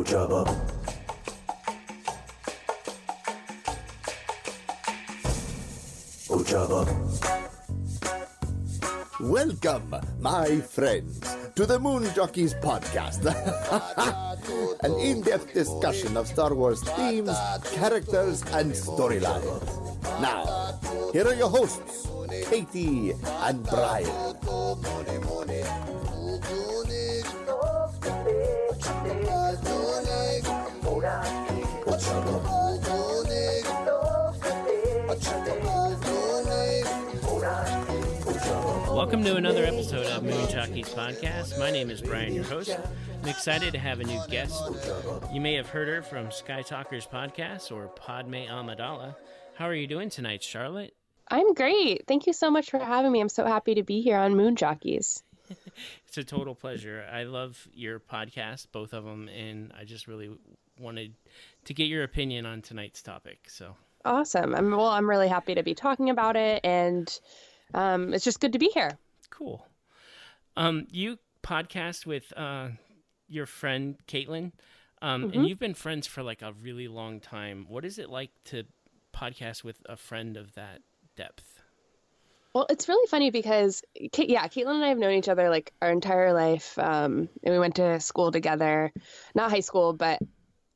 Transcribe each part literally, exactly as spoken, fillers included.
Go job up. Go job up. Welcome, my friends, to the Moon Jockeys Podcast. An in-depth discussion of Star Wars themes, characters, and storylines. Now, here are your hosts, Katie and Brian. Welcome to another episode of Moon Jockeys Podcast. My name is Brian, your host. I'm excited to have a new guest. You may have heard her from Sky Talkers Podcast or Padme Amidala. How are you doing tonight, Charlotte? I'm great. Thank you so much for having me. I'm so happy to be here on Moon Jockeys. It's a total pleasure. I love your podcast, both of them, and I just really wanted to get your opinion on tonight's topic. So awesome. I'm, well, I'm really happy to be talking about it, and um, it's just good to be here. Cool. Um, you podcast with uh, your friend Caitlin, um, mm-hmm. and you've been friends for like a really long time. What is it like to podcast with a friend of that depth? Well, it's really funny because, yeah, Caitlin and I have known each other like our entire life, um, and we went to school together, not high school, but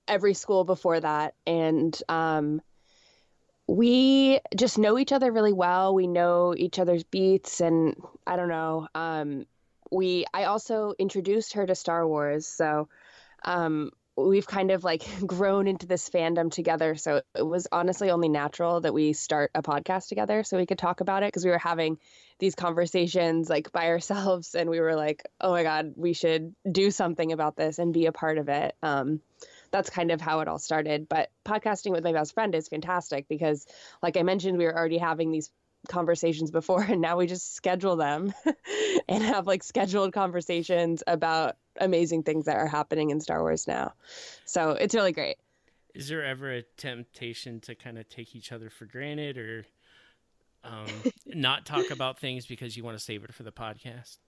every school before that. And um, we just know each other really well. We know each other's beats, and I don't know. Um, we I also introduced her to Star Wars, so um, we've kind of like grown into this fandom together. So it was honestly only natural that we start a podcast together so we could talk about it, because we were having these conversations like by ourselves, and we were like, oh my God, we should do something about this and be a part of it. Um, that's kind of how it all started. But podcasting with my best friend is fantastic because, like I mentioned, we were already having these conversations before, and now we just schedule them and have like scheduled conversations about amazing things that are happening in Star Wars now. So it's really great. Is there ever a temptation to kind of take each other for granted, or um, not talk about things because you want to save it for the podcast?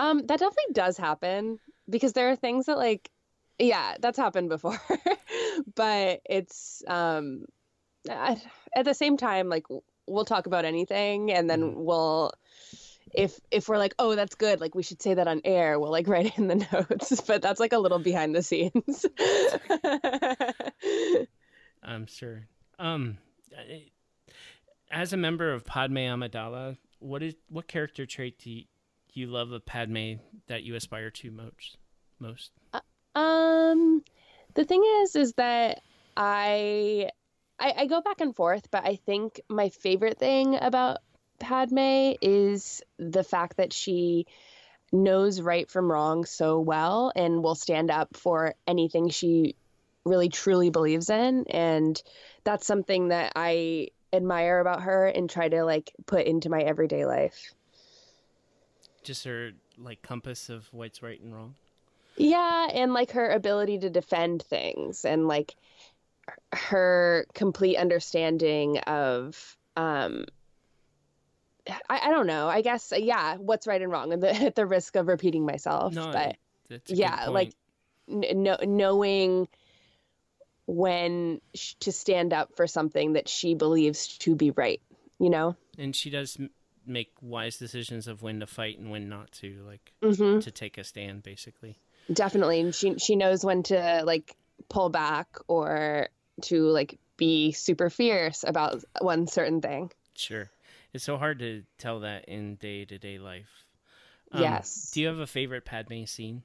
Um, that definitely does happen, because there are things that like, yeah, that's happened before, but it's um, at, at the same time, like, we'll talk about anything, and then we'll, if if we're like, oh, that's good, like we should say that on air, we'll like write in the notes. But that's like a little behind the scenes. I'm sure. Um, as a member of Padme Amidala, what is what character trait do you, you love of Padme that you aspire to most? Most. Uh, um, the thing is, is that I. I, I go back and forth, but I think my favorite thing about Padme is the fact that she knows right from wrong so well and will stand up for anything she really truly believes in. And that's something that I admire about her and try to like put into my everyday life. Just her like compass of what's right and wrong. Yeah. And like her ability to defend things, and like her complete understanding of, um, I, I don't know, I guess, yeah, what's right and wrong, and the, at the risk of repeating myself, no, but that's a yeah, good point. Like n- no, knowing when sh- to stand up for something that she believes to be right, you know? And she does m- make wise decisions of when to fight and when not to, like, mm-hmm. to take a stand, basically. Definitely. And she, she knows when to, like, pull back or to like be super fierce about one certain thing. Sure. It's so hard to tell that in day-to-day life. Um, yes. Do you have a favorite Padme scene?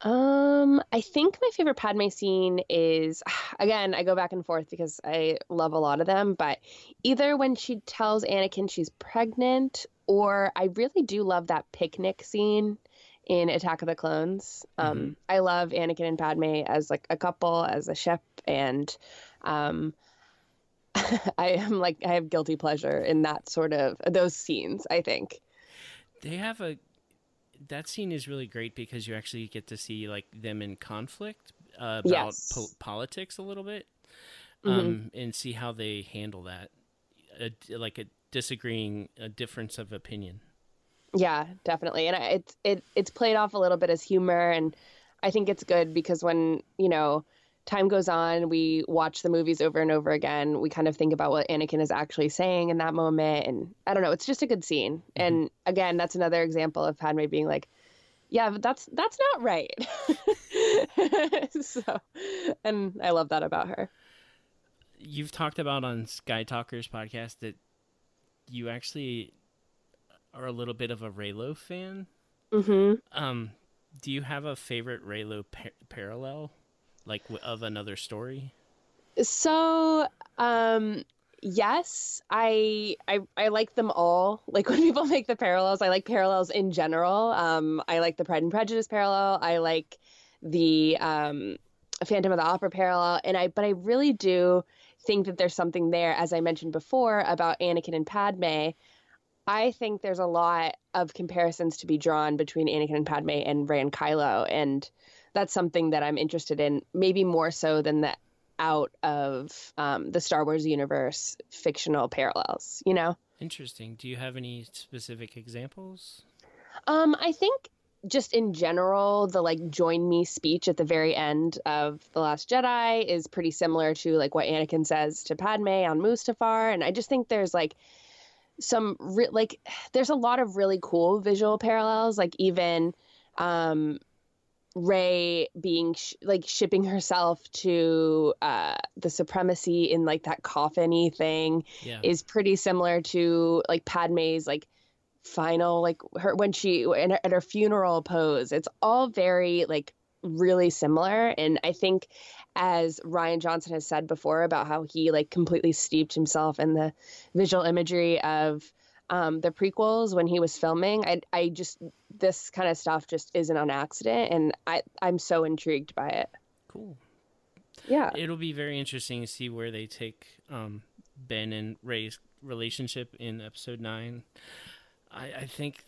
Um, I think my favorite Padme scene is, again, I go back and forth because I love a lot of them, but either when she tells Anakin she's pregnant, or I really do love that picnic scene in Attack of the Clones. Um, mm-hmm. I love Anakin and Padme as like a couple, as a ship, and um, I am like, I have guilty pleasure in that sort of, those scenes, I think. They have a, that scene is really great because you actually get to see like them in conflict uh, about yes. po- politics a little bit, um, mm-hmm. and see how they handle that, a, like a disagreeing, a difference of opinion. Yeah, definitely. And it's it it's played off a little bit as humor, and I think it's good because when, you know, time goes on, we watch the movies over and over again. We kind of think about what Anakin is actually saying in that moment. And I don't know, it's just a good scene. Mm-hmm. And again, that's another example of Padme being like, yeah, but that's, that's not right. So, and I love that about her. You've talked about on Sky Talkers Podcast that you actually are a little bit of a Reylo fan. Mm-hmm. Um, do you have a favorite Reylo par- parallel, like of another story? So, um, yes, I, I, I like them all. Like when people make the parallels, I like parallels in general. Um, I like the Pride and Prejudice parallel. I like the, um, Phantom of the Opera parallel. And I, but I really do think that there's something there, as I mentioned before, about Anakin and Padme. I think there's a lot of comparisons to be drawn between Anakin and Padme and Rey and Kylo. And that's something that I'm interested in, maybe more so than the out of um, the Star Wars universe fictional parallels, you know? Interesting. Do you have any specific examples? Um, I think just in general, the like join me speech at the very end of The Last Jedi is pretty similar to like what Anakin says to Padme on Mustafar. And I just think there's like some re- like there's a lot of really cool visual parallels, like even um Rey being sh- like shipping herself to uh the Supremacy in like that coffin-y thing yeah. is pretty similar to like Padme's like final like her when she in her, at her funeral pose. It's all very like really similar, and I think as Rian Johnson has said before about how he like completely steeped himself in the visual imagery of um, the prequels when he was filming. I I just, this kind of stuff just isn't an accident, and I, I'm so intrigued by it. Cool. Yeah. It'll be very interesting to see where they take um, Ben and Rey's relationship in episode nine. I, I think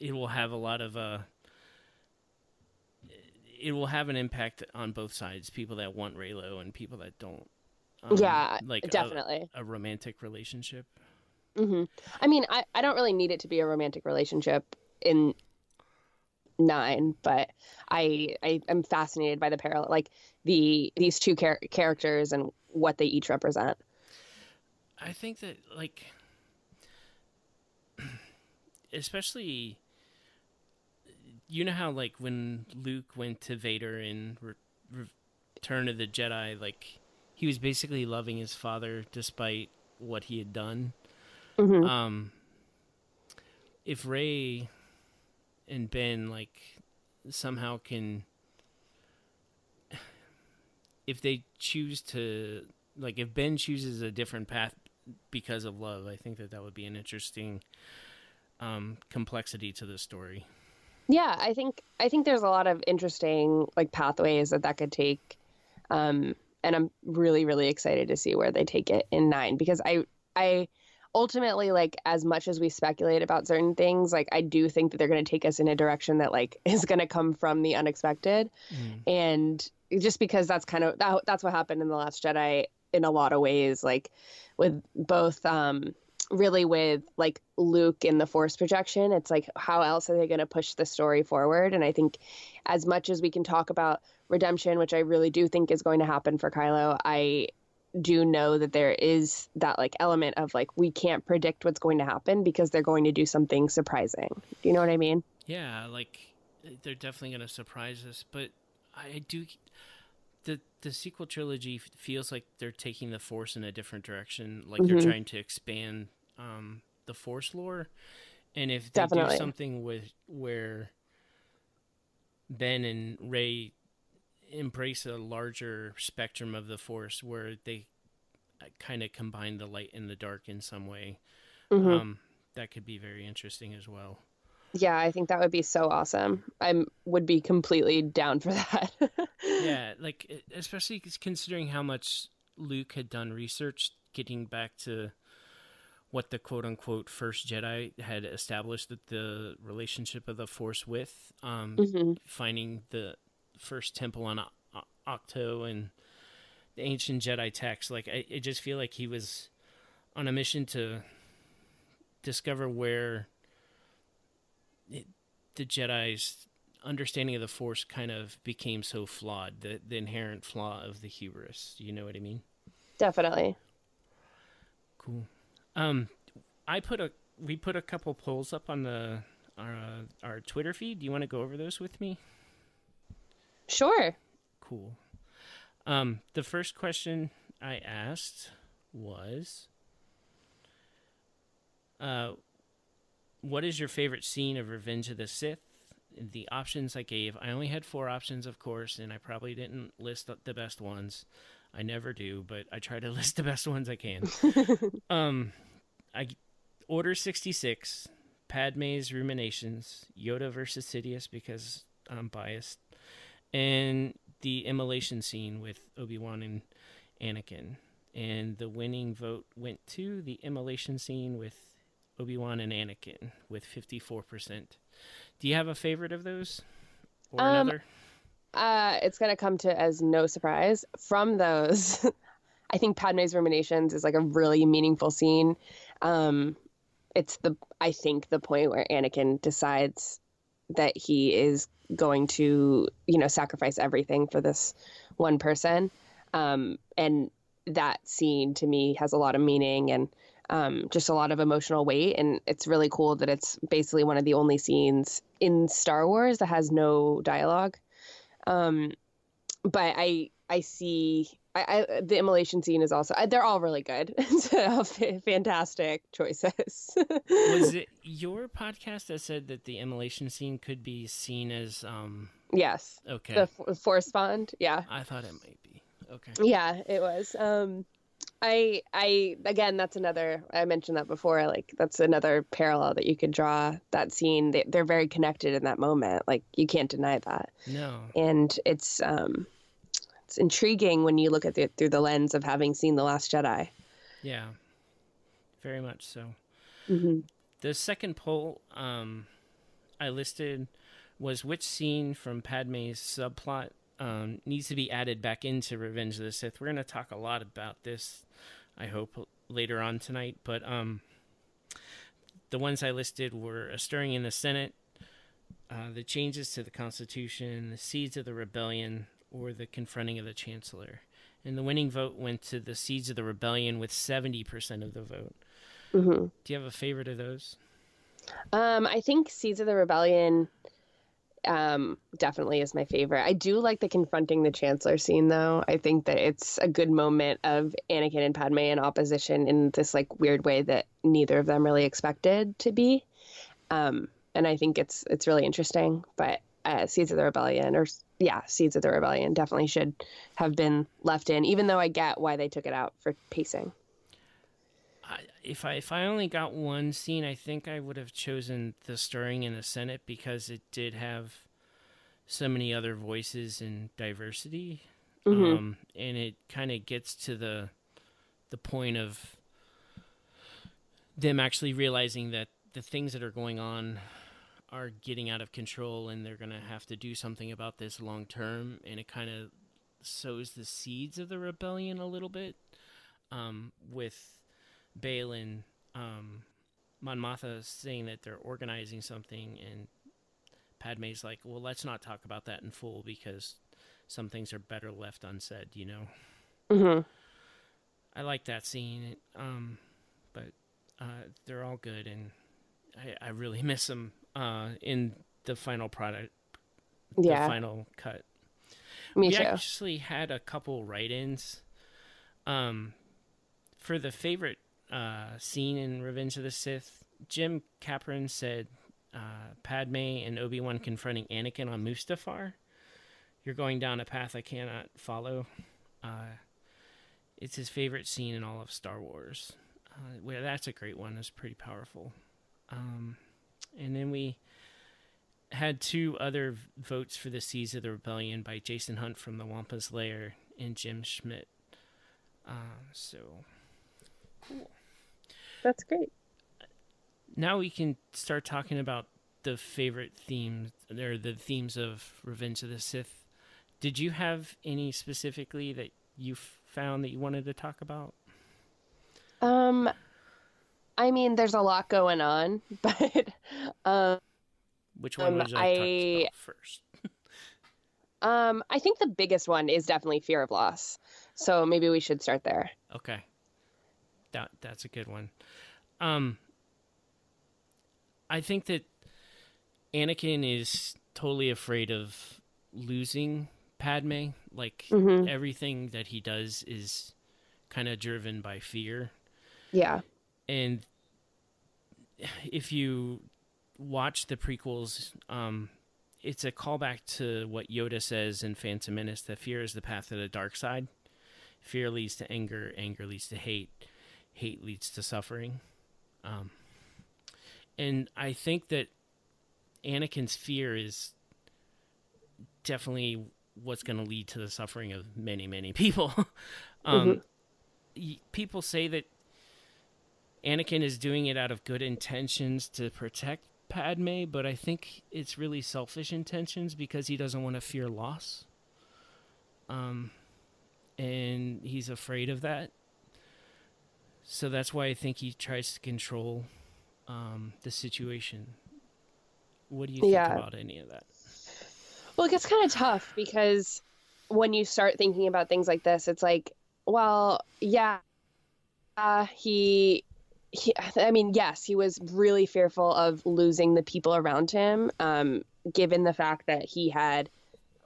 it will have a lot of... Uh, it will have an impact on both sides, people that want Reylo and people that don't. Um, yeah, like definitely. A, a romantic relationship. Mm-hmm. I mean, I, I don't really need it to be a romantic relationship in nine, but I I am fascinated by the parallel, like the these two char- characters and what they each represent. I think that, like, especially... You know how, like, when Luke went to Vader in Re- Return of the Jedi, like, he was basically loving his father despite what he had done. Mm-hmm. Um, if Rey and Ben, like, somehow can... If they choose to... Like, if Ben chooses a different path because of love, I think that that would be an interesting um, complexity to the story. Yeah, I think I think there's a lot of interesting like pathways that that could take, um, and I'm really really excited to see where they take it in nine, because I I ultimately, like, as much as we speculate about certain things, like I do think that they're going to take us in a direction that like is going to come from the unexpected, mm. and just because that's kind of that, that's what happened in The Last Jedi in a lot of ways, like with both. Um, really with like Luke in the Force projection, it's like how else are they going to push the story forward? And I think as much as we can talk about redemption, which I really do think is going to happen for Kylo, I do know that there is that like element of like we can't predict what's going to happen because they're going to do something surprising. Do you know what I mean? Yeah, like they're definitely going to surprise us, but I do the the sequel trilogy feels like they're taking the Force in a different direction, like mm-hmm. they're trying to expand um the Force lore, and if they Definitely. do something with where Ben and Rey embrace a larger spectrum of the Force, where they kind of combine the light and the dark in some way, mm-hmm. um that could be very interesting as well. Yeah, I think that would be so awesome. I would be completely down for that. Yeah, like especially considering how much Luke had done research getting back to what the quote-unquote first Jedi had established that the relationship of the Force with, um, mm-hmm. finding the first temple on o- Octo and the ancient Jedi text. Like, I, I just feel like he was on a mission to discover where it, the Jedi's understanding of the Force kind of became so flawed, the, the inherent flaw of the hubris. You know what I mean? Definitely. Cool. Um, I put a, we put a couple polls up on the, our, our Twitter feed. Do you want to go over those with me? Sure. Cool. Um, the first question I asked was, uh, what is your favorite scene of Revenge of the Sith? The options I gave, I only had four options, of course, and I probably didn't list the best ones. I never do, but I try to list the best ones I can. um, I Order sixty-six, Padme's Ruminations, Yoda versus Sidious, because I'm biased, and the immolation scene with Obi-Wan and Anakin. And the winning vote went to the immolation scene with Obi-Wan and Anakin with fifty-four percent. Do you have a favorite of those or um, another? Uh, it's going to come to as no surprise from those. I think Padme's Ruminations is like a really meaningful scene. Um, it's the, I think the point where Anakin decides that he is going to, you know, sacrifice everything for this one person. Um, and that scene to me has a lot of meaning and, Um, just a lot of emotional weight, and it's really cool that it's basically one of the only scenes in Star Wars that has no dialogue. Um, but I I see I, I, the immolation scene is also I, they're all really good, so fantastic choices. Was it your podcast that said that the immolation scene could be seen as um? Yes. Okay. The f- Force Bond. Yeah. I thought it might be. Okay. Yeah, it was. Um. I, I, again, that's another, I mentioned that before, like, that's another parallel that you could draw, that scene. They, they're very connected in that moment. Like, you can't deny that. No. And it's, um, it's intriguing when you look at it through the lens of having seen The Last Jedi. Yeah, very much so. Mm-hmm. The second poll, um, I listed was which scene from Padme's subplot Um, needs to be added back into Revenge of the Sith. We're going to talk a lot about this, I hope, later on tonight. But um, the ones I listed were a stirring in the Senate, uh, the changes to the Constitution, the seeds of the rebellion, or the confronting of the Chancellor. And the winning vote went to the seeds of the rebellion with seventy percent of the vote. Mm-hmm. Do you have a favorite of those? Um, I think seeds of the rebellion... Um, definitely is my favorite. I do like the confronting the Chancellor scene, though. I think that it's a good moment of Anakin and Padme in opposition in this like weird way that neither of them really expected to be. Um, and I think it's it's really interesting. But uh, Seeds of the Rebellion, or yeah, Seeds of the Rebellion definitely should have been left in, even though I get why they took it out for pacing. I, if I if I only got one scene, I think I would have chosen the stirring in the Senate because it did have so many other voices and diversity, mm-hmm. um, and it kind of gets to the the point of them actually realizing that the things that are going on are getting out of control, and they're gonna have to do something about this long term. And it kind of sows the seeds of the rebellion a little bit um, with. Bail and um, Mon Mothma saying that they're organizing something, and Padme's like, well, let's not talk about that in full because some things are better left unsaid, you know? Mm-hmm. I like that scene, um, but uh, they're all good, and I, I really miss them uh, in the final product, yeah. The final cut. Me we too. Actually had a couple write-ins um, for the favorite Uh, scene in Revenge of the Sith. Jim Capron said uh, Padme and Obi-Wan confronting Anakin on Mustafar. You're going down a path I cannot follow. Uh, it's his favorite scene in all of Star Wars. Uh, well, that's a great one. It's pretty powerful. Um, and then we had two other votes for the Seeds of the Rebellion by Jason Hunt from the Wampa's Lair and Jim Schmidt. Uh, so... Cool. That's great. Now we can start talking about the favorite themes, or the themes of Revenge of the Sith. Did you have any specifically that you found that you wanted to talk about? Um, I mean, there's a lot going on, but um, Which one um, would you like to talk about first? um, I think the biggest one is definitely fear of loss. So maybe we should start there. Okay. That that's a good one. Um, I think that Anakin is totally afraid of losing Padme. Like, mm-hmm. everything that he does is kind of driven by fear. Yeah. And if you watch the prequels, um, it's a callback to what Yoda says in Phantom Menace, that fear is the path to the dark side. Fear leads to anger, anger leads to hate, hate leads to suffering. Um, and I think that Anakin's fear is definitely what's going to lead to the suffering of many, many people. um, mm-hmm. People say that Anakin is doing it out of good intentions to protect Padme, but I think it's really selfish intentions because he doesn't want to fear loss. Um, and he's afraid of that. So that's why I think he tries to control um, the situation. What do you think yeah. about any of that? Well, it gets kind of tough because when you start thinking about things like this, it's like, well, yeah, uh, he, he, I mean, yes, he was really fearful of losing the people around him, um, given the fact that he had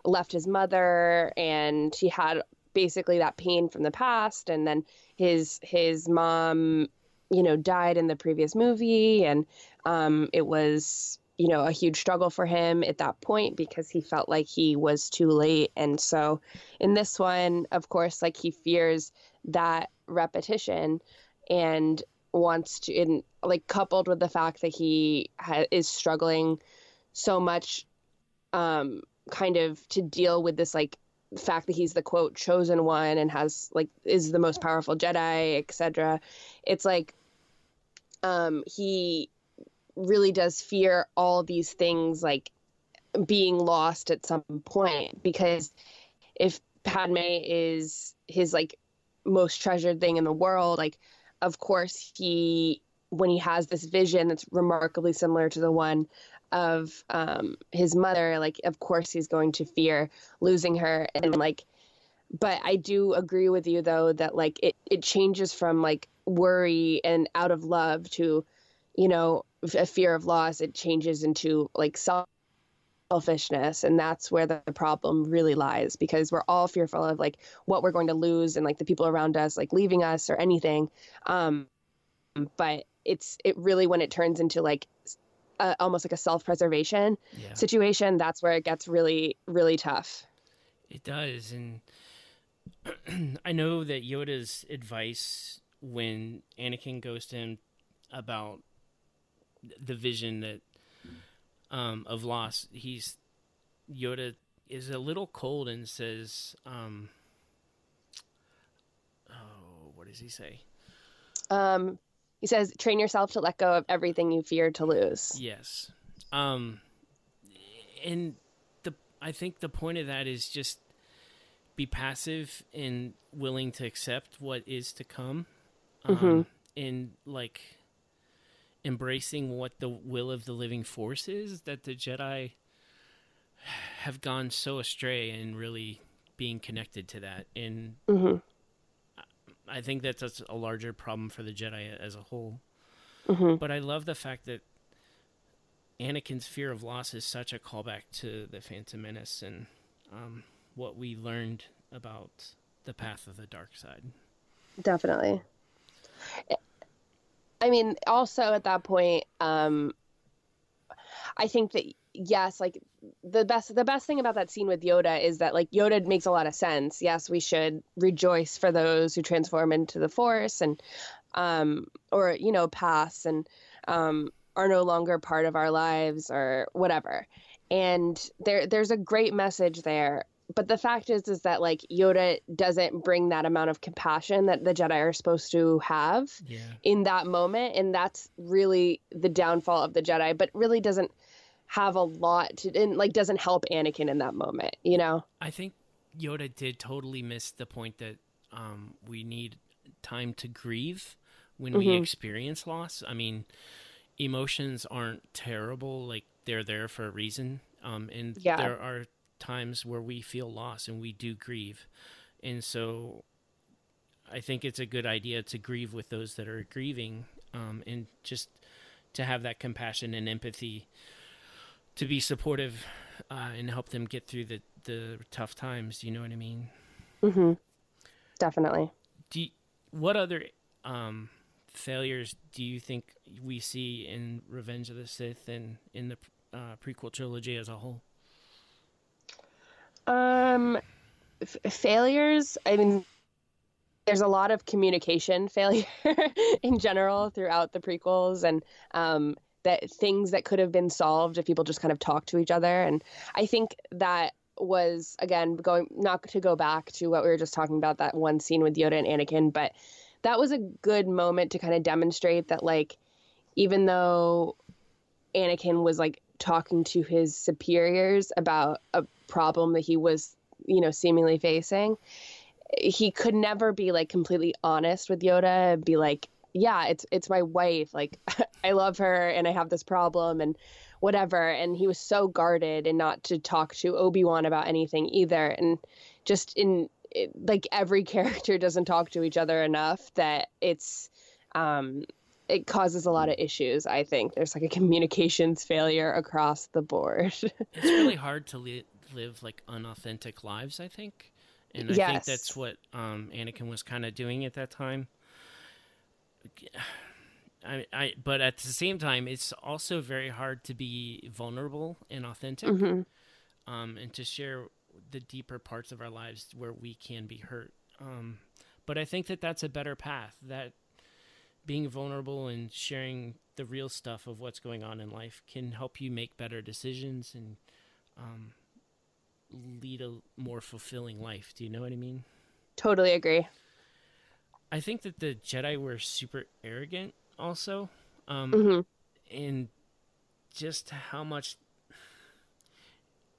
left his mother and he had basically that pain from the past. And then his, his mom, you know, died in the previous movie. And um, it was, you know, a huge struggle for him at that point because he felt like he was too late. And so in this one, of course, like he fears that repetition and wants to, in like coupled with the fact that he ha- is struggling so much um, kind of to deal with this, like fact that he's the quote chosen one and has like, is the most powerful Jedi, et cetera. It's like um, he, really does fear all these things like being lost at some point, because if Padme is his like most treasured thing in the world, like of course he, when he has this vision that's remarkably similar to the one of um his mother, like of course he's going to fear losing her. And like, but I do agree with you though that like it it changes from like worry and out of love to, you know, a fear of loss. It changes into like selfishness, and that's where the problem really lies, because we're all fearful of like what we're going to lose and like the people around us like leaving us or anything, um but it's it really when it turns into like a, almost like a self-preservation yeah. situation, that's where it gets really really tough. It does. And I know that Yoda's advice when Anakin goes to him about the vision that um, of loss, he's Yoda is a little cold and says, um, "Oh, what does he say?" Um, he says, "Train yourself to let go of everything you fear to lose." Yes, um, and the I think the point of that is just be passive and willing to accept what is to come, um, mm-hmm. and like. Embracing what the will of the living force is, that the Jedi have gone so astray and really being connected to that. And mm-hmm. I think that's, that's a larger problem for the Jedi as a whole. Mm-hmm. But I love the fact that Anakin's fear of loss is such a callback to the Phantom Menace and um, what we learned about the path of the dark side. Definitely. It- I mean, also at that point, um, I think that, yes, like the best, the best thing about that scene with Yoda is that like Yoda makes a lot of sense. Yes, we should rejoice for those who transform into the Force and, um, or, you know, pass and, um, are no longer part of our lives or whatever. And there, there's a great message there. But the fact is, is that like Yoda doesn't bring that amount of compassion that the Jedi are supposed to have yeah. in that moment. And that's really the downfall of the Jedi, but really doesn't have a lot to, and like doesn't help Anakin in that moment, you know? I think Yoda did totally miss the point that um, we need time to grieve when mm-hmm. we experience loss. I mean, emotions aren't terrible. Like they're there for a reason. Um, and yeah. there are times where we feel lost and we do grieve. And so I think it's a good idea to grieve with those that are grieving, um, and just to have that compassion and empathy to be supportive, uh, and help them get through the, the tough times. You know what I mean? Mm-hmm. Definitely. Do you, what other um, failures do you think we see in Revenge of the Sith and in the uh, prequel trilogy as a whole? Um, f- failures. I mean, there's a lot of communication failure in general throughout the prequels, and um, that things that could have been solved if people just kind of talked to each other. And I think that was, again, going not to go back to what we were just talking about, that one scene with Yoda and Anakin, but that was a good moment to kind of demonstrate that, like, even though Anakin was, like, talking to his superiors about a problem that he was, you know, seemingly facing, he could never be, like, completely honest with Yoda and be like, yeah, it's it's my wife, like, I love her and I have this problem and whatever. And he was so guarded, and not to talk to Obi-Wan about anything either. And just in it, like, every character doesn't talk to each other enough that it's, um, it causes a lot of issues. I think there's, like, a communications failure across the board. It's really hard to li- live like unauthentic lives, I think. And I yes. think that's what, um, Anakin was kind of doing at that time. I, I, but at the same time, it's also very hard to be vulnerable and authentic, mm-hmm. um, and to share the deeper parts of our lives where we can be hurt. Um, but I think that that's a better path, that being vulnerable and sharing the real stuff of what's going on in life can help you make better decisions and, um, lead a more fulfilling life. Do you know what I mean? Totally agree. I think that the Jedi were super arrogant also, um, mm-hmm. and just how much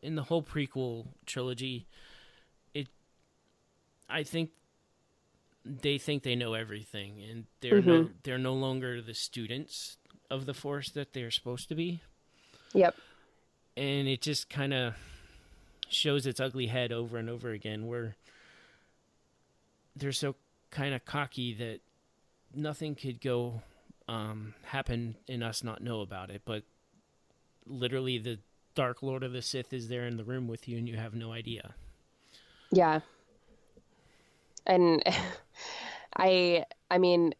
in the whole prequel trilogy, it, I think they think they know everything, and they're mm-hmm. no, they're no longer the students of the Force that they're supposed to be. Yep. And it just kind of shows its ugly head over and over again, where they're so kind of cocky that nothing could go um happen and us not know about it, but literally the Dark Lord of the Sith is there in the room with you and you have no idea. Yeah. And I I mean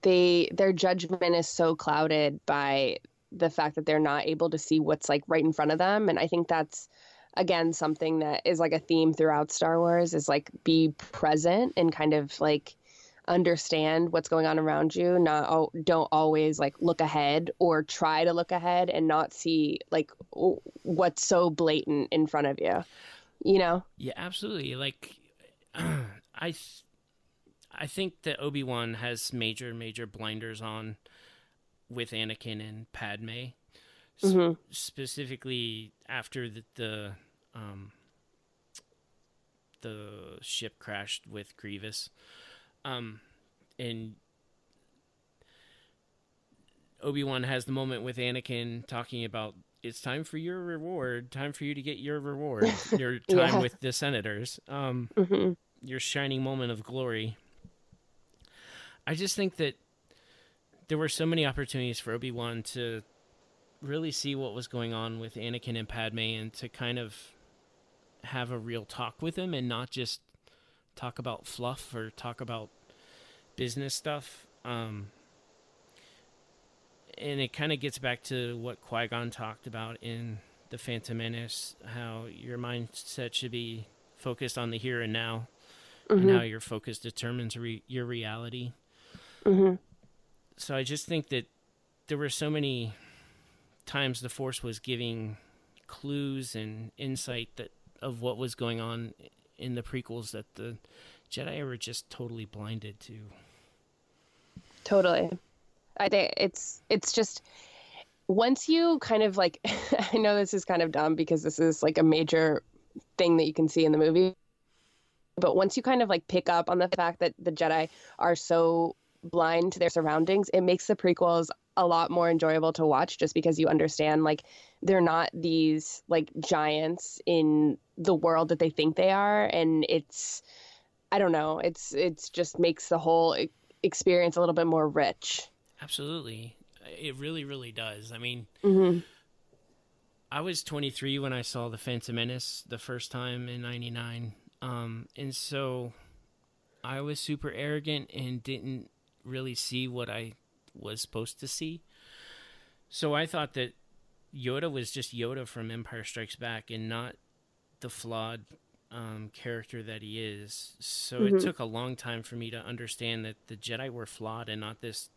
they their judgment is so clouded by the fact that they're not able to see what's, like, right in front of them. And I think that's, again, something that is, like, a theme throughout Star Wars, is, like, be present and kind of, like, understand what's going on around you. Not don't always, like, look ahead or try to look ahead and not see, like, what's so blatant in front of you. You know? Yeah, absolutely. Like, I th- I think that Obi-Wan has major major blinders on with Anakin and Padme. Mm-hmm. Specifically after the the, um, the ship crashed with Grievous, um, and Obi-Wan has the moment with Anakin talking about, it's time for your reward, time for you to get your reward, your time yeah. with the senators, um, mm-hmm. your shining moment of glory. I just think that there were so many opportunities for Obi-Wan to really see what was going on with Anakin and Padme, and to kind of have a real talk with him and not just talk about fluff or talk about business stuff. Um, and it kind of gets back to what Qui-Gon talked about in The Phantom Menace, how your mindset should be focused on the here and now, mm-hmm. and how your focus determines re- your reality. Mm-hmm. So I just think that there were so many times the Force was giving clues and insight that of what was going on in the prequels that the Jedi were just totally blinded to. Totally. I think it's it's just, once you kind of, like, I know this is kind of dumb because this is, like, a major thing that you can see in the movie, but once you kind of, like, pick up on the fact that the Jedi are so blind to their surroundings, it makes the prequels a lot more enjoyable to watch, just because you understand, like, they're not these, like, giants in the world that they think they are. And it's, I don't know, it's it's just makes the whole experience a little bit more rich. Absolutely. It really, really does. I mean, mm-hmm. I was twenty-three when I saw The Phantom Menace the first time in ninety-nine. Um, and so I was super arrogant and didn't really see what I was supposed to see. So I thought that Yoda was just Yoda from Empire Strikes Back and not the flawed um, character that he is. So mm-hmm. it took a long time for me to understand that the Jedi were flawed and not this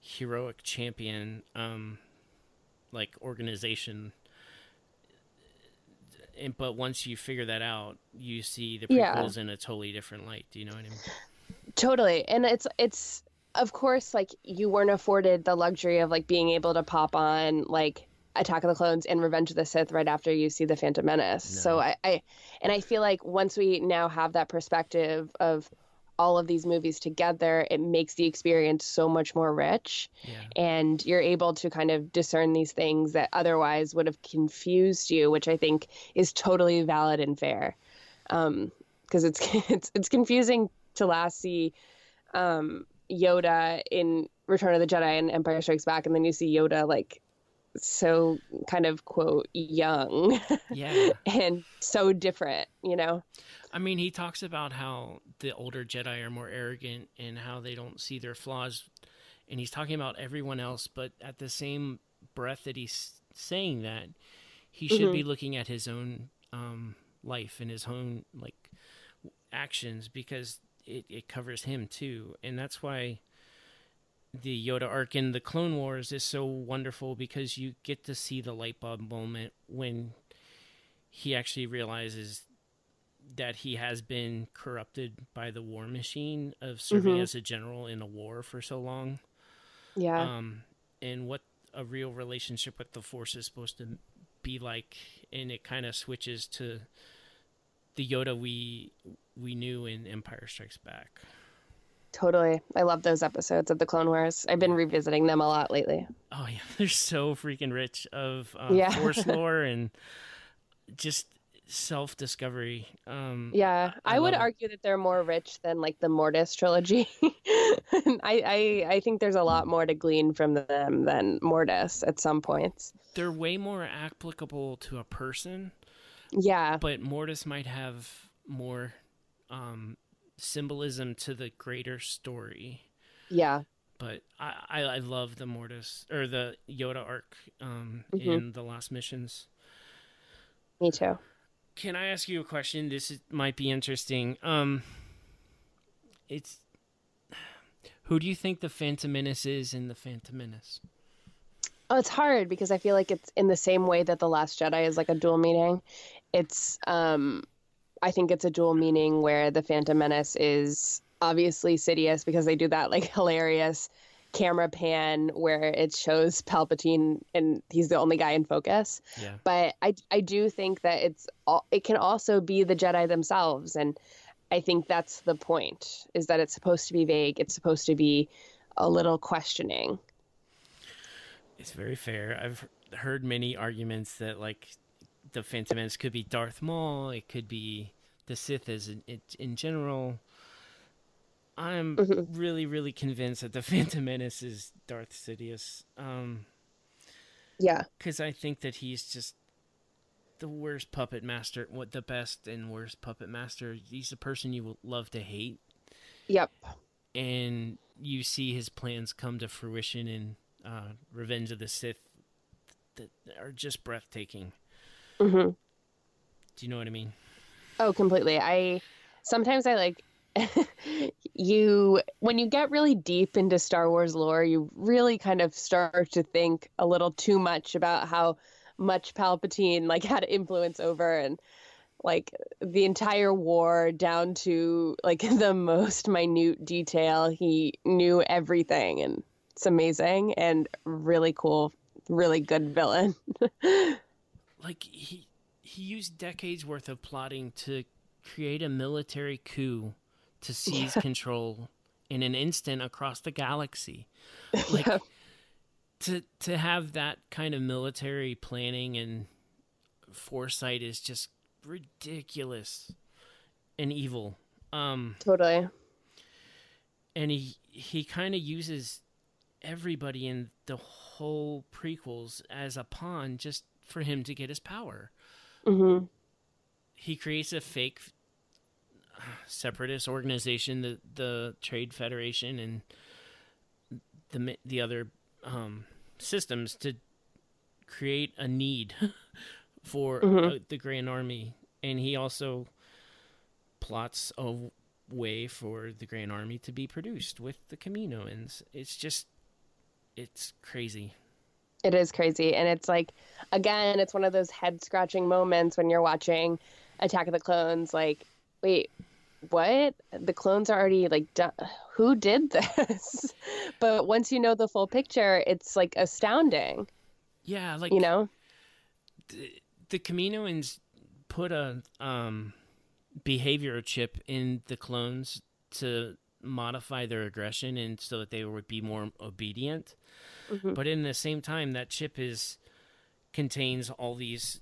heroic champion, um, like, organization. And, but once you figure that out, you see the prequels yeah. in a totally different light. Do you know what I mean? Totally. And it's, it's, of course, like, you weren't afforded the luxury of, like, being able to pop on, like, Attack of the Clones and Revenge of the Sith right after you see The Phantom Menace. No. So I, I, and I feel like once we now have that perspective of all of these movies together, it makes the experience so much more rich. Yeah. And you're able to kind of discern these things that otherwise would have confused you, which I think is totally valid and fair. Um, 'cause it's, it's, it's confusing to last see, um, Yoda in Return of the Jedi and Empire Strikes Back, and then you see Yoda, like, so kind of, quote, young. Yeah. And so different, you know? I mean, he talks about how the older Jedi are more arrogant and how they don't see their flaws. And he's talking about everyone else, but at the same breath that he's saying that, he should mm-hmm. be looking at his own um, life and his own, like, actions, because It, it covers him too. And that's why the Yoda arc in the Clone Wars is so wonderful, because you get to see the light bulb moment when he actually realizes that he has been corrupted by the war machine of serving mm-hmm. as a general in a war for so long. Yeah. Um, and what a real relationship with the Force is supposed to be like. And it kind of switches to the Yoda we we knew in Empire Strikes Back. Totally. I love those episodes of the Clone Wars. I've been revisiting them a lot lately. Oh, yeah. They're so freaking rich of um, yeah. Force lore and just self-discovery. Um, yeah. I, I would argue it. that they're more rich than, like, the Mortis trilogy. I, I, I think there's a lot more to glean from them than Mortis at some points. They're way more applicable to a person. Yeah. But Mortis might have more um, symbolism to the greater story. Yeah. But I, I, I love the Mortis or the Yoda arc um, mm-hmm. in The Lost Missions. Me too. Can I ask you a question? This is, might be interesting. Um, it's who do you think the Phantom Menace is in the Phantom Menace? Oh, it's hard, because I feel like it's in the same way that The Last Jedi is like a dual meaning. It's, um, I think it's a dual meaning where the Phantom Menace is obviously Sidious, because they do that, like, hilarious camera pan where it shows Palpatine and he's the only guy in focus. Yeah. But I, I do think that it's all, it can also be the Jedi themselves. And I think that's the point, is that it's supposed to be vague. It's supposed to be a little questioning. It's very fair. I've heard many arguments that, like, the Phantom Menace could be Darth Maul. It could be the Sith as in, in general. I'm mm-hmm. really, really convinced that the Phantom Menace is Darth Sidious. Um, yeah. Because I think that he's just the worst puppet master. What the best and worst puppet master. He's a person you will love to hate. Yep. And you see his plans come to fruition in Uh, Revenge of the Sith that are just breathtaking. Mm-hmm. Do you know what I mean? Oh, completely. I sometimes I like you when you get really deep into Star Wars lore, you really kind of start to think a little too much about how much Palpatine, like, had influence over, and, like, the entire war down to, like, the most minute detail. He knew everything, and it's amazing and really cool, really good villain. Like, he he used decades worth of plotting to create a military coup to seize yeah. control in an instant across the galaxy. Like yeah. to to have that kind of military planning and foresight is just ridiculous and evil. Um, totally. And he he kind of uses everybody in the whole prequels as a pawn just for him to get his power. Mm-hmm. He creates a fake separatist organization, the the Trade Federation, and the the other um, systems to create a need for mm-hmm. uh, the Grand Army. And he also plots a way for the Grand Army to be produced with the Kaminoans. It's just, it's crazy. It is crazy. And it's like, again, it's one of those head-scratching moments when you're watching Attack of the Clones, like, wait, what? The clones are already, like, done. Who did this? But once you know the full picture, it's, like, astounding. Yeah, like, you know? The, the Kaminoans put a um, behavioral chip in the clones to modify their aggression and so that they would be more obedient. Mm-hmm. But in the same time, that chip is contains all these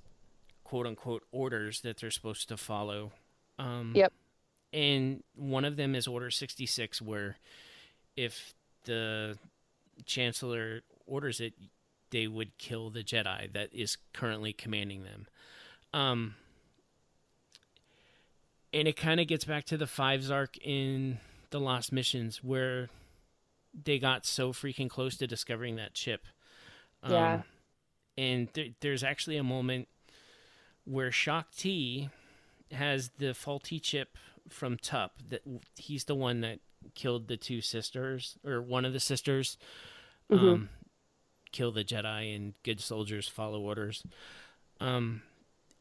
quote-unquote orders that they're supposed to follow. Um, yep. And one of them is Order sixty-six, where if the Chancellor orders it, they would kill the Jedi that is currently commanding them. Um, and it kind of gets back to the Fives arc in The Lost Missions, where they got so freaking close to discovering that chip. Um, yeah. And th- there's actually a moment where Shaak Ti has the faulty chip from Tup. That he's the one that killed the two sisters, or one of the sisters. Mm-hmm. Um, kill the Jedi and good soldiers follow orders. Um,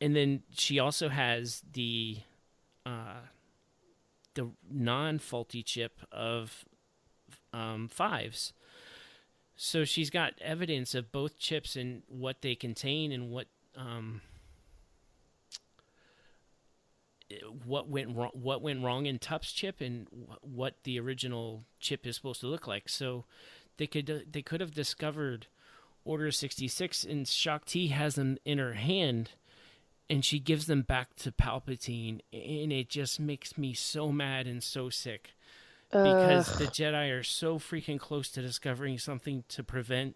and then she also has the uh, the non-faulty chip of um, Fives. So she's got evidence of both chips and what they contain and what... Um, what went wrong, what went wrong in Tup's chip and what the original chip is supposed to look like. So they could, they could have discovered Order sixty-six, and Shaak Ti has them in her hand and she gives them back to Palpatine. And it just makes me so mad and so sick because Ugh. the Jedi are so freaking close to discovering something to prevent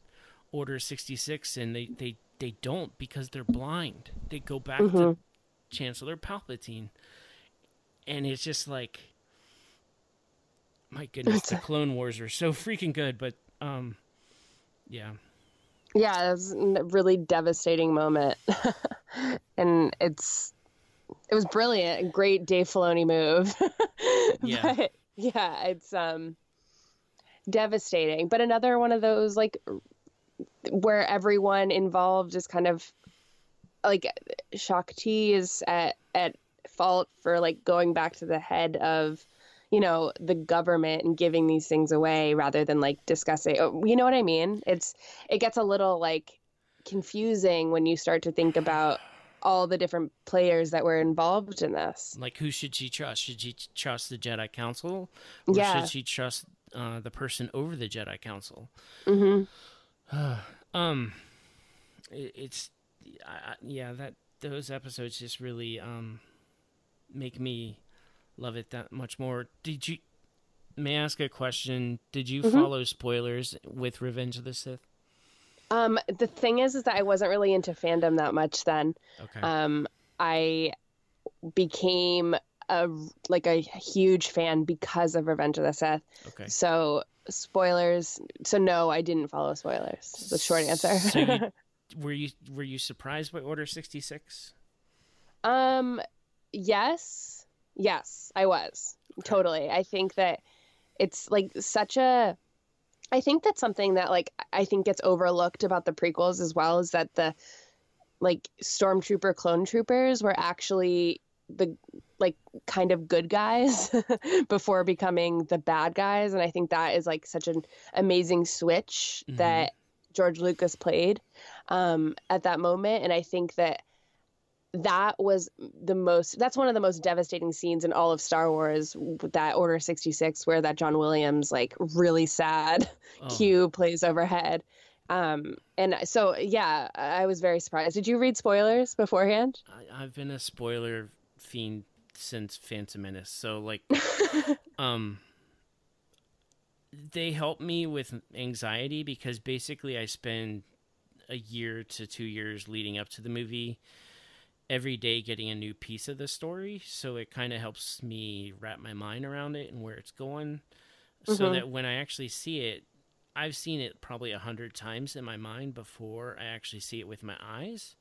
Order sixty-six. And they, they, they don't, because they're blind. They go back mm-hmm. to Chancellor Palpatine, and it's just like, my goodness, the Clone Wars are so freaking good. But um yeah yeah it was a really devastating moment. And it's it was brilliant, a great Dave Filoni move. yeah but, yeah it's um devastating, but another one of those, like, where everyone involved is kind of like, Shaak Ti is at, at fault for, like, going back to the head of, you know, the government and giving these things away rather than, like, discussing. You know what I mean? It's, it gets a little, like, confusing when you start to think about all the different players that were involved in this. Like, who should she trust? Should she trust the Jedi Council? Or yeah. should she trust uh, the person over the Jedi Council? Mm-hmm. um, it, it's... I, yeah, that those episodes just really um, make me love it that much more. Did you? May I ask a question? Did you mm-hmm. follow spoilers with Revenge of the Sith? Um, the thing is, is that I wasn't really into fandom that much then. Okay. Um, I became a like a huge fan because of Revenge of the Sith. Okay. So spoilers. So no, I didn't follow spoilers. That's the short answer. So you- Were you were you surprised by Order sixty-six? Um, yes, yes, I was. Okay. Totally. I think that it's like such a. I think that's something that like I think gets overlooked about the prequels as well, is that the like stormtrooper clone troopers were actually the like kind of good guys before becoming the bad guys, and I think that is like such an amazing switch mm-hmm. that George Lucas played um, at that moment. And I think that that was the most, that's one of the most devastating scenes in all of Star Wars, that Order sixty-six, where that John Williams, like, really sad oh. cue plays overhead. Um, and so, yeah, I was very surprised. Did you read spoilers beforehand? I, I've been a spoiler fiend since Phantom Menace. So, like, um, they help me with anxiety because basically I spend a year to two years leading up to the movie every day getting a new piece of the story. So it kind of helps me wrap my mind around it and where it's going mm-hmm. so that when I actually see it, I've seen it probably a hundred times in my mind before I actually see it with my eyes.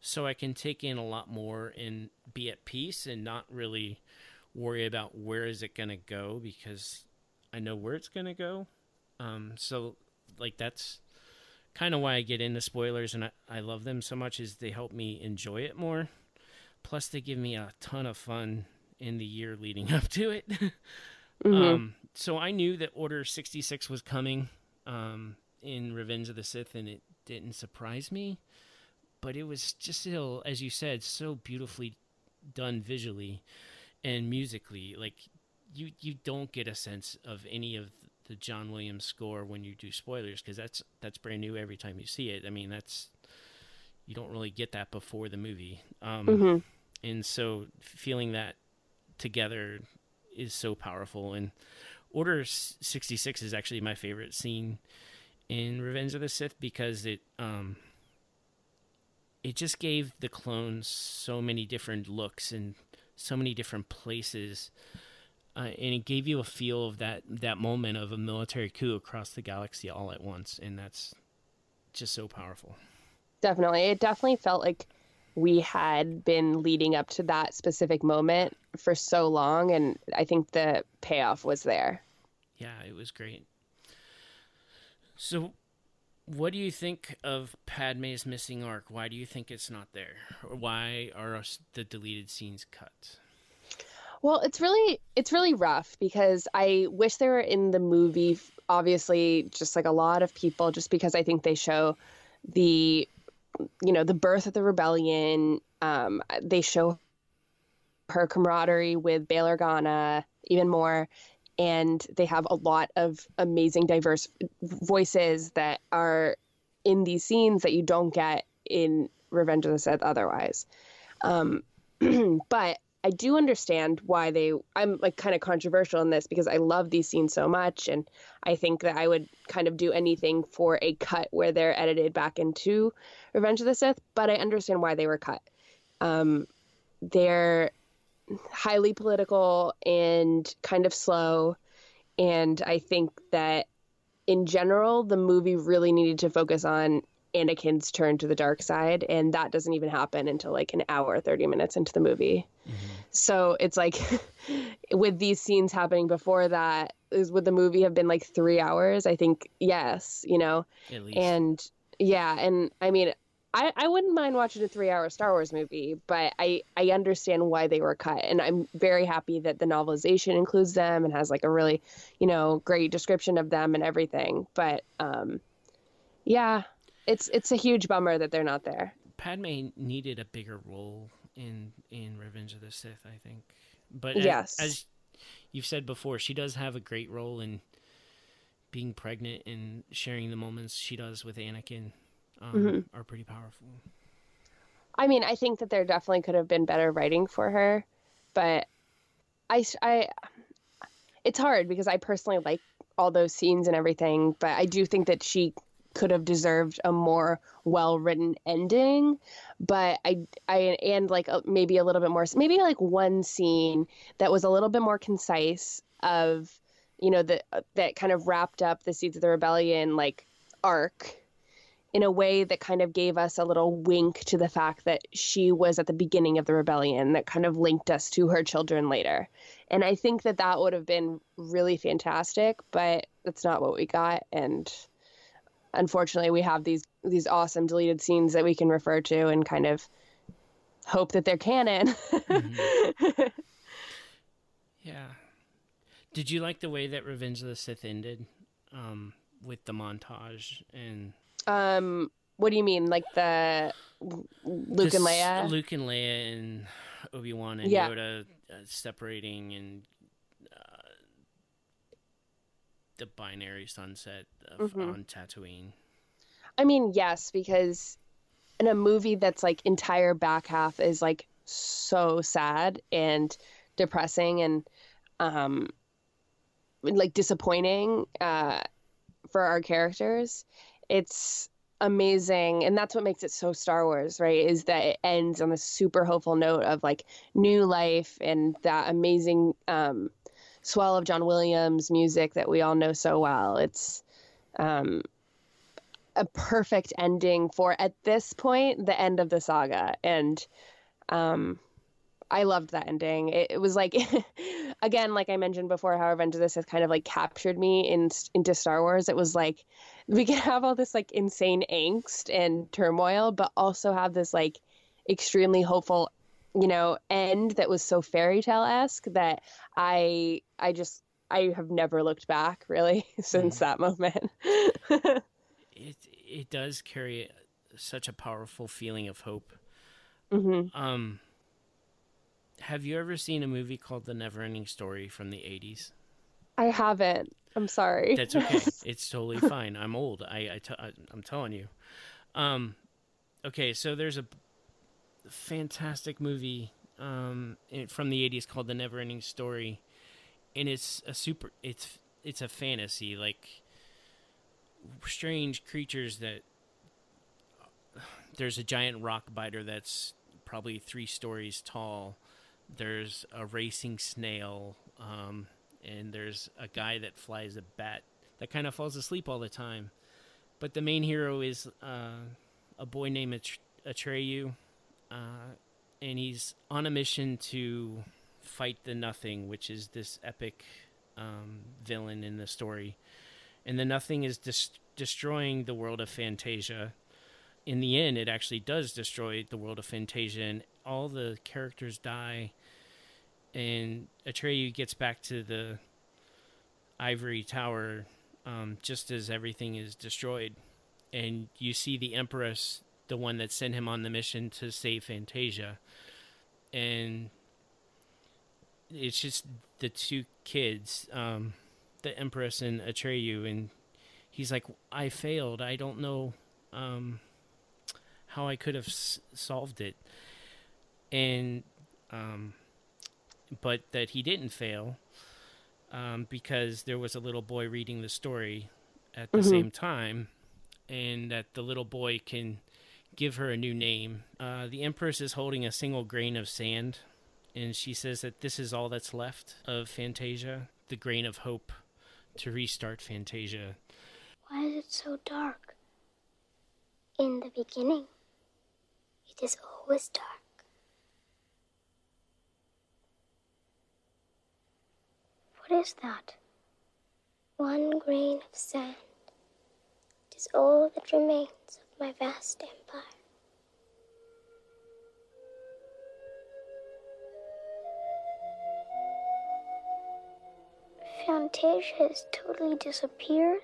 So I can take in a lot more and be at peace and not really worry about where is it going to go because I know where it's going to go. Um, so like, that's kind of why I get into spoilers and I, I love them so much is they help me enjoy it more. Plus they give me a ton of fun in the year leading up to it. Mm-hmm. Um, so I knew that Order sixty-six was coming um, in Revenge of the Sith, and it didn't surprise me. But it was just still, as you said, so beautifully done visually and musically. Like, you, you don't get a sense of any of the John Williams score when you do spoilers, because that's, that's brand new every time you see it. I mean, that's, you don't really get that before the movie. Um, mm-hmm. And so feeling that together is so powerful, and Order sixty-six is actually my favorite scene in Revenge of the Sith because it um it just gave the clones so many different looks and so many different places, uh, and it gave you a feel of that that moment of a military coup across the galaxy all at once, and that's just so powerful. Definitely, it definitely felt like we had been leading up to that specific moment for so long, and I think the payoff was there. Yeah, it was great. So what do you think of Padme's missing arc? Why do you think it's not there? Or why are the deleted scenes cut? Well, it's really, it's really rough because I wish they were in the movie, obviously, just like a lot of people, just because I think they show the, you know, the birth of the rebellion. Um, they show her camaraderie with Bail Organa even more. And they have a lot of amazing, diverse voices that are in these scenes that you don't get in Revenge of the Sith otherwise. Um, but I do understand why they, I'm like kind of controversial in this because I love these scenes so much. And I think that I would kind of do anything for a cut where they're edited back into Revenge of the Sith, but I understand why they were cut. Um, they're highly political and kind of slow. And I think that in general, the movie really needed to focus on Anakin's turn to the dark side. And that doesn't even happen until like an hour, thirty minutes into the movie. Mm-hmm. So it's like with these scenes happening before that, is would the movie have been like three hours? I think, yes, you know, at least. And yeah. And I mean, I, I wouldn't mind watching a three-hour Star Wars movie, but I, I understand why they were cut, and I'm very happy that the novelization includes them and has like a really, you know, great description of them and everything. But um, yeah, it's it's a huge bummer that they're not there. Padme needed a bigger role in in Revenge of the Sith, I think. But as, yes, as you've said before, she does have a great role in being pregnant and sharing the moments she does with Anakin. Um, mm-hmm. are pretty powerful. I mean, I think that there definitely could have been better writing for her, but I, I, it's hard because I personally like all those scenes and everything, but I do think that she could have deserved a more well-written ending, but I, I, and like a, maybe a little bit more, maybe like one scene that was a little bit more concise of, you know, the, that kind of wrapped up the Seeds of the Rebellion, like arc, in a way that kind of gave us a little wink to the fact that she was at the beginning of the rebellion that kind of linked us to her children later. And I think that that would have been really fantastic, but that's not what we got. And unfortunately we have these, these awesome deleted scenes that we can refer to and kind of hope that they're canon. Mm-hmm. Yeah. Did you like the way that Revenge of the Sith ended, um, with the montage and, Um, what do you mean? Like the Luke and Leia. Luke and Leia and Obi-Wan and yeah. Yoda uh, separating and uh, the binary sunset of, mm-hmm. on Tatooine. I mean, yes, because in a movie that's like entire back half is like so sad and depressing and um, like disappointing uh, for our characters, it's amazing. And that's what makes it so Star Wars, right? Is that it ends on this super hopeful note of like new life and that amazing um, swell of John Williams music that we all know so well. It's um, a perfect ending for, at this point, the end of the saga. And um, I loved that ending. It, it was like, again, like I mentioned before, how Revenge of the Sith kind of like captured me in, into Star Wars. It was like, we can have all this like insane angst and turmoil, but also have this like extremely hopeful, you know, end that was so fairy tale-esque that I, I just, I have never looked back really since that moment. It it does carry such a powerful feeling of hope. Mm-hmm. Um, have you ever seen a movie called The Neverending Story from the eighties? I haven't. I'm sorry. That's okay. It's totally fine. I'm old. I, I t- I'm telling you. Um, okay, so there's a fantastic movie um, from the eighties called The Neverending Story, and it's a super. It's it's a fantasy like. Strange creatures that there's a giant rock biter that's probably three stories tall. There's a racing snail, um, and there's a guy that flies a bat that kind of falls asleep all the time. But the main hero is uh, a boy named Atreyu, uh, and he's on a mission to fight the Nothing, which is this epic um, villain in the story. And the Nothing is dis- destroying the world of Fantasia. In the end, it actually does destroy the world of Fantasia, and all the characters die. And Atreyu gets back to the Ivory Tower um, just as everything is destroyed. And you see the Empress, the one that sent him on the mission to save Fantasia. And it's just the two kids... Um, the Empress and Atreyu, and he's like, I failed. I don't know um, how I could have s- solved it. And, um, but that he didn't fail um, because there was a little boy reading the story at the mm-hmm. same time, and that the little boy can give her a new name. Uh, the Empress is holding a single grain of sand, and she says that this is all that's left of Fantasia, the grain of hope. To restart Fantasia. Why is it so dark? In the beginning, it is always dark. What is that? One grain of sand. It is all that remains of my vast empire. Fantasia has totally disappeared?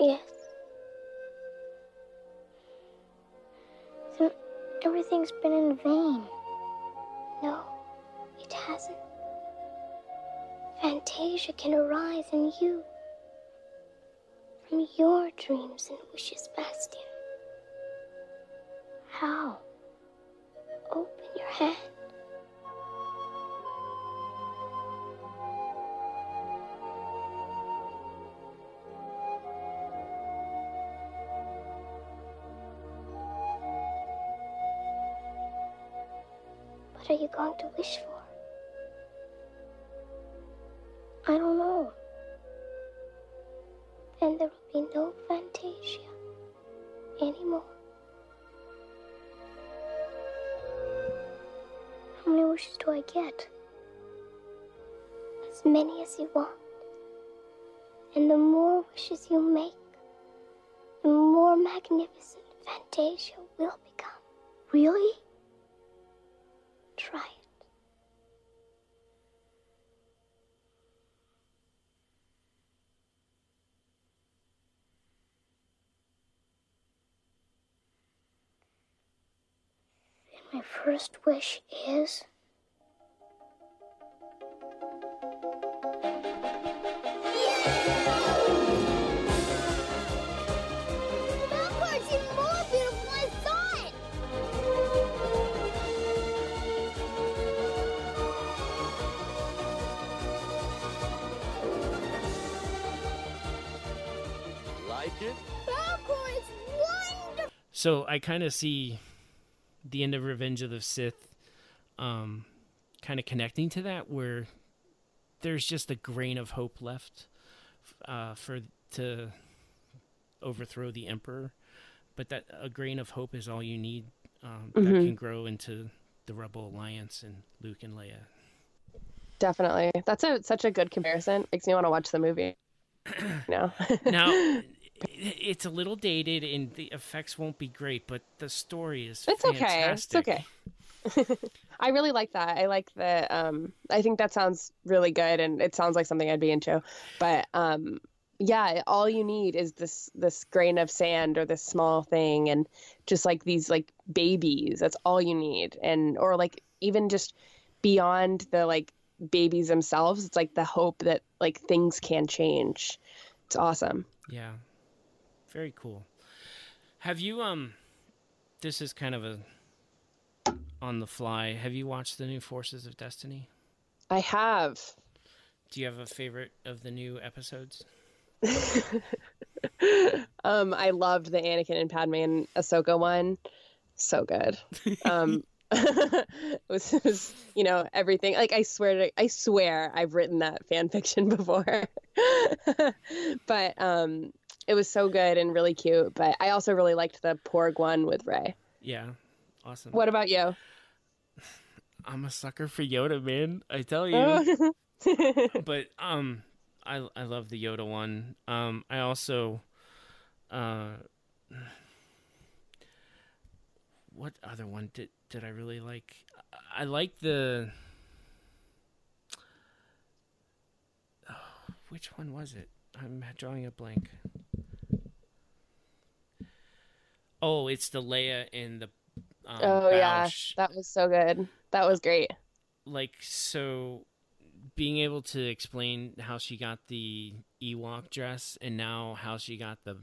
Yes. Then everything's been in vain. No, it hasn't. Fantasia can arise in you. From your dreams and wishes, Bastien. How? Open your hand. Are you going to wish for? I don't know. Then there will be no Fantasia anymore. How many wishes do I get? As many as you want. And the more wishes you make, the more magnificent Fantasia will become. Really? Try it. My first wish is... So I kind of see the end of Revenge of the Sith um, kind of connecting to that, where there's just a grain of hope left uh, for to overthrow the Emperor. But that a grain of hope is all you need um, mm-hmm. that can grow into the Rebel Alliance and Luke and Leia. Definitely. That's a, such a good comparison. Makes me want to watch the movie. No. Now... It's a little dated, and the effects won't be great, but the story is it's fantastic. Okay. It's okay. I really like that. I like the. Um, I think that sounds really good, and it sounds like something I'd be into. But um, yeah, all you need is this this grain of sand or this small thing, and just like these like babies. That's all you need, and or like even just beyond the like babies themselves. It's like the hope that like things can change. It's awesome. Yeah. Very cool. Have you, um, this is kind of a on the fly. Have you watched the new Forces of Destiny? I have. Do you have a favorite of the new episodes? um, I loved the Anakin and Padme and Ahsoka one. So good. Um, it was, it was, you know, everything. Like, I swear, to, I swear I've written that fan fiction before. But, um, it was so good and really cute, but I also really liked the Porg one with Rey. Yeah, awesome. What about you? I'm a sucker for Yoda, man. I tell you. But um, I I love the Yoda one. Um, I also, uh, what other one did did I really like? I, I like the. Oh, which one was it? I'm drawing a blank. Oh, it's the Leia and the um, oh Bausch. Yeah, that was so good. That was great. Like, so being able to explain how she got the Ewok dress and now how she got the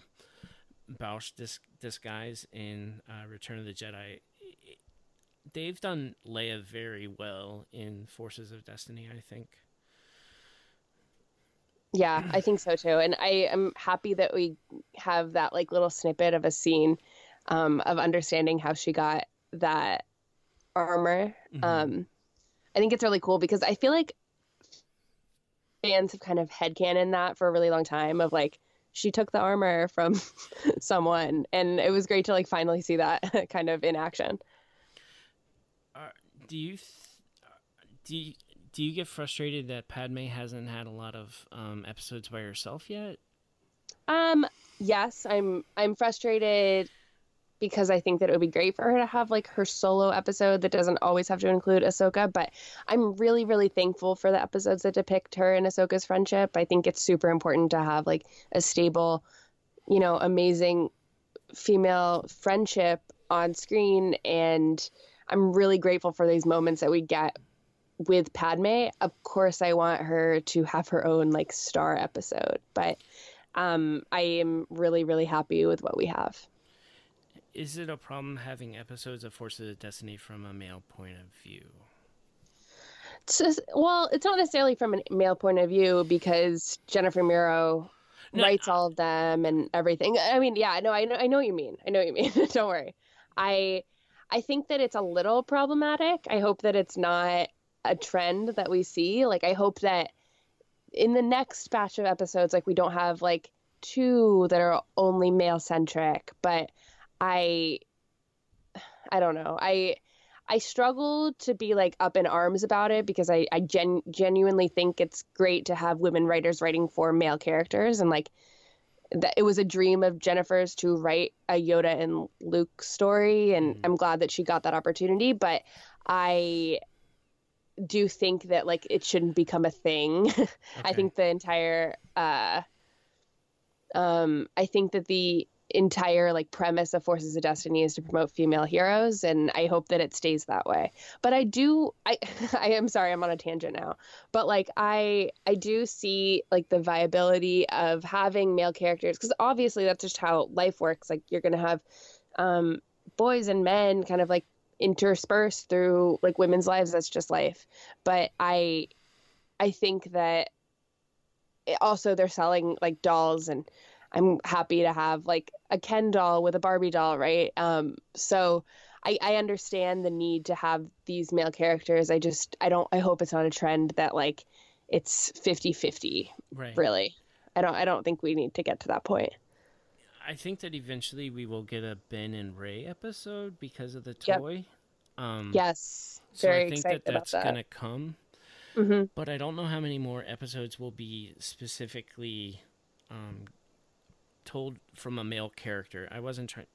Bausch dis- disguise in uh, Return of the Jedi. It, they've done Leia very well in Forces of Destiny, I think. Yeah, I think so too. And I am happy that we have that like little snippet of a scene um, of understanding how she got that armor. Mm-hmm. Um, I think it's really cool because I feel like fans have kind of headcanoned that for a really long time of like, she took the armor from someone, and it was great to like finally see that kind of in action. Uh, do you, th- do you, Do you get frustrated that Padme hasn't had a lot of um, episodes by herself yet? Um, yes, I'm I'm frustrated because I think that it would be great for her to have like her solo episode that doesn't always have to include Ahsoka, but I'm really, really thankful for the episodes that depict her and Ahsoka's friendship. I think it's super important to have like a stable, you know, amazing female friendship on screen, and I'm really grateful for these moments that we get with Padme. Of course I want her to have her own like star episode, but um I am really, really happy with what we have. Is it a problem having episodes of Forces of Destiny from a male point of view? It's just, well, it's not necessarily from a male point of view because Jennifer Muro no, writes I... all of them and everything. I mean, yeah, no, I know, I know what you mean. I know what you mean. Don't worry. I I think that it's a little problematic. I hope that it's not a trend that we see. Like, I hope that in the next batch of episodes, like, we don't have like two that are only male centric, but I, I don't know. I, I struggle to be like up in arms about it because I, I gen- genuinely think it's great to have women writers writing for male characters. And like that, it was a dream of Jennifer's to write a Yoda and Luke story. And mm-hmm. I'm glad that she got that opportunity, but I, do think that like it shouldn't become a thing. Okay. I think the entire uh um I think that the entire like premise of Forces of Destiny is to promote female heroes, and I hope that it stays that way. But I do, I, I am sorry, I'm on a tangent now, but like I, I do see like the viability of having male characters, because obviously that's just how life works. Like you're going to have um, boys and men kind of like interspersed through like women's lives. That's just life. But I, I think that it, also they're selling like dolls, and I'm happy to have like a Ken doll with a Barbie doll, right? Um, so I, I understand the need to have these male characters. I just, I don't, I hope it's not a trend that like it's fifty fifty, right? Really. I don't, I don't think we need to get to that point. I think that eventually we will get a Ben and Rey episode because of the toy. Yep. Um, yes. Very so I think excited that that's that. going to come, mm-hmm. but I don't know how many more episodes will be specifically, um, told from a male character. I wasn't trying.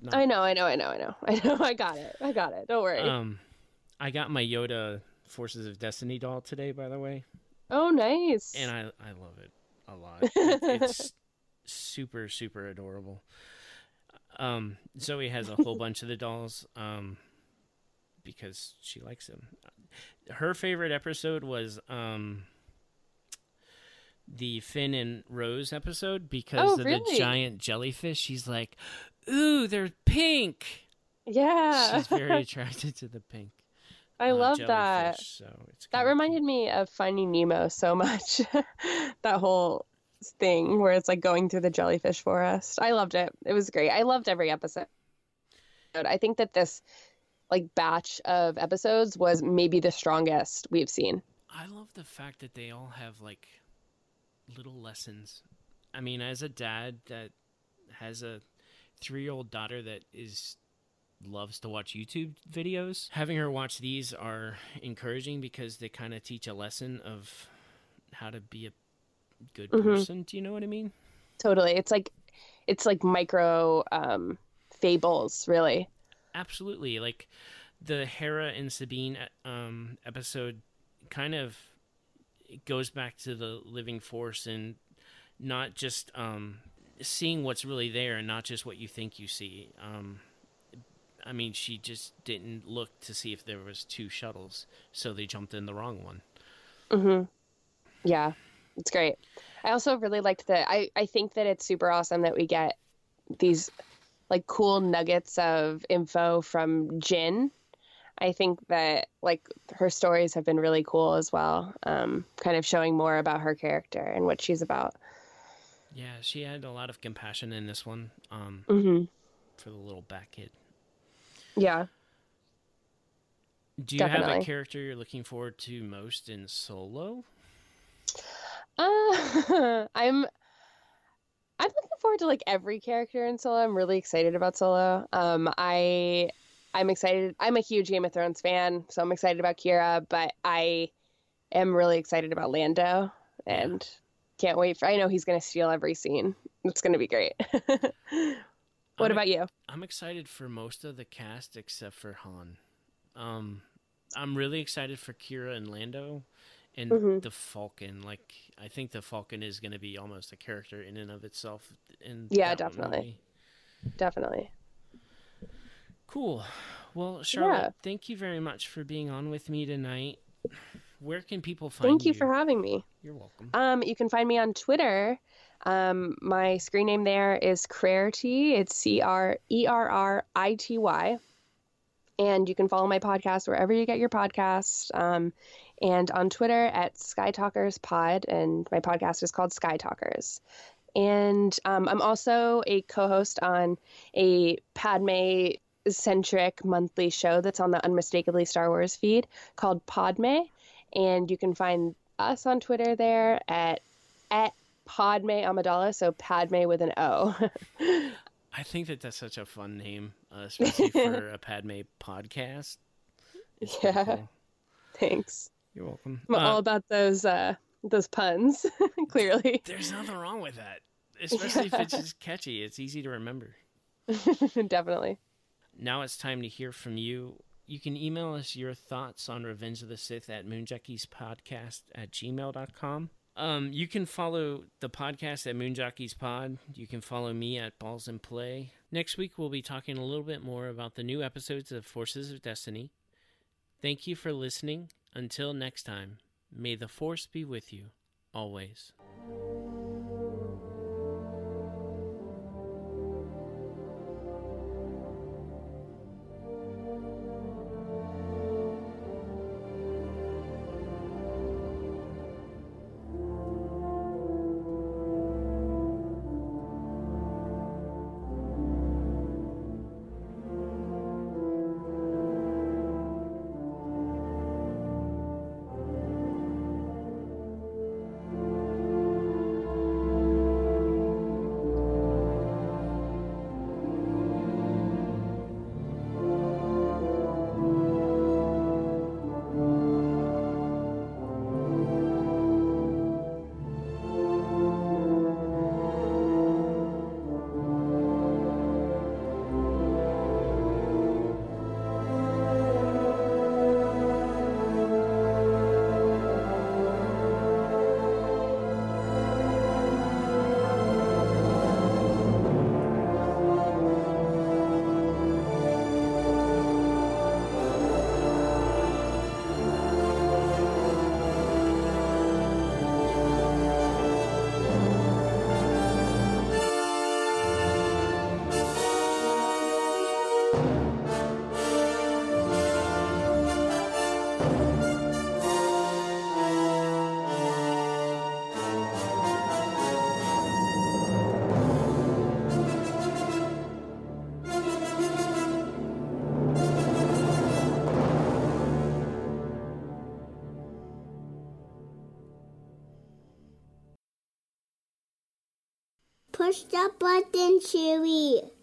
Not... I know, I know, I know, I know, I know. I got it. I got it. Don't worry. Um, I got my Yoda Forces of Destiny doll today, by the way. Oh, nice. And I, I love it a lot. It, it's super, super adorable. Um, Zoe has a whole bunch of the dolls. Um, because she likes them. Her favorite episode was um. the Finn and Rose episode because oh, of really? the giant jellyfish. She's like, ooh, they're pink. Yeah. She's very attracted to the pink. I uh, love that. So it's that reminded cool. me of Finding Nemo so much. That whole thing where it's like going through the jellyfish forest. I loved it. It was great. I loved every episode. I think that this like batch of episodes was maybe the strongest we've seen. I love the fact that they all have like little lessons. I mean, as a dad that has a three-year-old daughter that is loves to watch YouTube videos, having her watch these are encouraging because they kind of teach a lesson of how to be a good mm-hmm. person. Do you know what I mean? Totally. It's like it's like micro um, fables, really. Absolutely. Like the Hera and Sabine um, episode kind of it goes back to the living force and not just um, seeing what's really there and not just what you think you see. Um, I mean, she just didn't look to see if there was two shuttles, so they jumped in the wrong one. Mm-hmm. Yeah, it's great. I also really liked that. I, I think that it's super awesome that we get these like cool nuggets of info from Jyn. I think that like her stories have been really cool as well, um, kind of showing more about her character and what she's about. Yeah, she had a lot of compassion in this one um, mm-hmm. for the little bat kid. Yeah. Do you Definitely. have a character you're looking forward to most in Solo? Uh, I'm I'm looking forward to like every character in Solo. I'm really excited about Solo. Um, I. I'm excited. I'm a huge Game of Thrones fan, so I'm excited about Kira, but I am really excited about Lando and can't wait for, I know he's going to steal every scene. It's going to be great. What I'm, about you? I'm excited for most of the cast except for Han. Um, I'm really excited for Kira and Lando and mm-hmm. the Falcon. Like, I think the Falcon is going to be almost a character in and of itself. In yeah, definitely. Movie. Definitely. Cool. Well, Charlotte, yeah. thank you very much for being on with me tonight. Where can people find you? Thank you for having me. You're welcome. Um, you can find me on Twitter. Um, my screen name there is Crerity. It's C R E R R I T Y. And you can follow my podcast wherever you get your podcasts. Um, and on Twitter at Sky Talkers Pod. And my podcast is called Sky Talkers. And um, I'm also a co-host on a Padme centric monthly show that's on the Unmistakably Star Wars feed called Padme, and you can find us on Twitter there at at Padme Amidala, so Padme with an O. I think that that's such a fun name, uh, especially for a Padme podcast. It's yeah cool. Thanks. You're welcome. I'm uh, all about those uh those puns. Clearly there's nothing wrong with that, especially yeah. if it's just catchy. It's easy to remember. Definitely. Now it's time to hear from you. You can email us your thoughts on Revenge of the Sith at moon jockeys podcast at gmail dot com. Um, you can follow the podcast at Moon Jockeys Pod. You can follow me at Balls and Play. Next week, we'll be talking a little bit more about the new episodes of Forces of Destiny. Thank you for listening. Until next time, may the Force be with you always. Push the button, Chewie.